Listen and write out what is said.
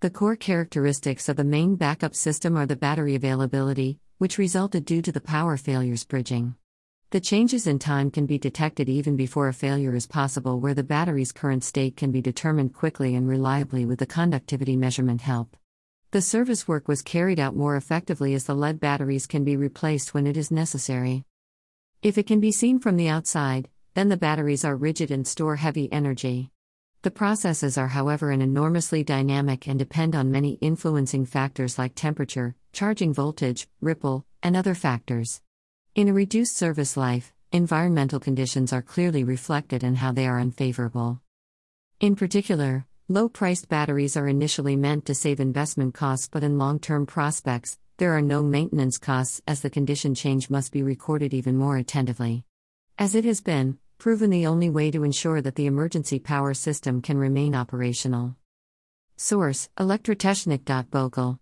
The core characteristics of the main backup system are the battery availability, which resulted due to the power failures bridging. The changes in time can be detected even before a failure is possible, where the battery's current state can be determined quickly and reliably with the conductivity measurement help. The service work was carried out more effectively as the lead batteries can be replaced when it is necessary. If it can be seen from the outside, then the batteries are rigid and store heavy energy. The processes are, however, enormously dynamic and depend on many influencing factors like temperature, charging voltage, ripple, and other factors. In a reduced service life, environmental conditions are clearly reflected and how they are unfavorable. In particular, low-priced batteries are initially meant to save investment costs, but in long-term prospects, there are no maintenance costs as the condition change must be recorded even more attentively. As it has been proven the only way to ensure that the emergency power system can remain operational. Source: Elektrotechnik.Bokel.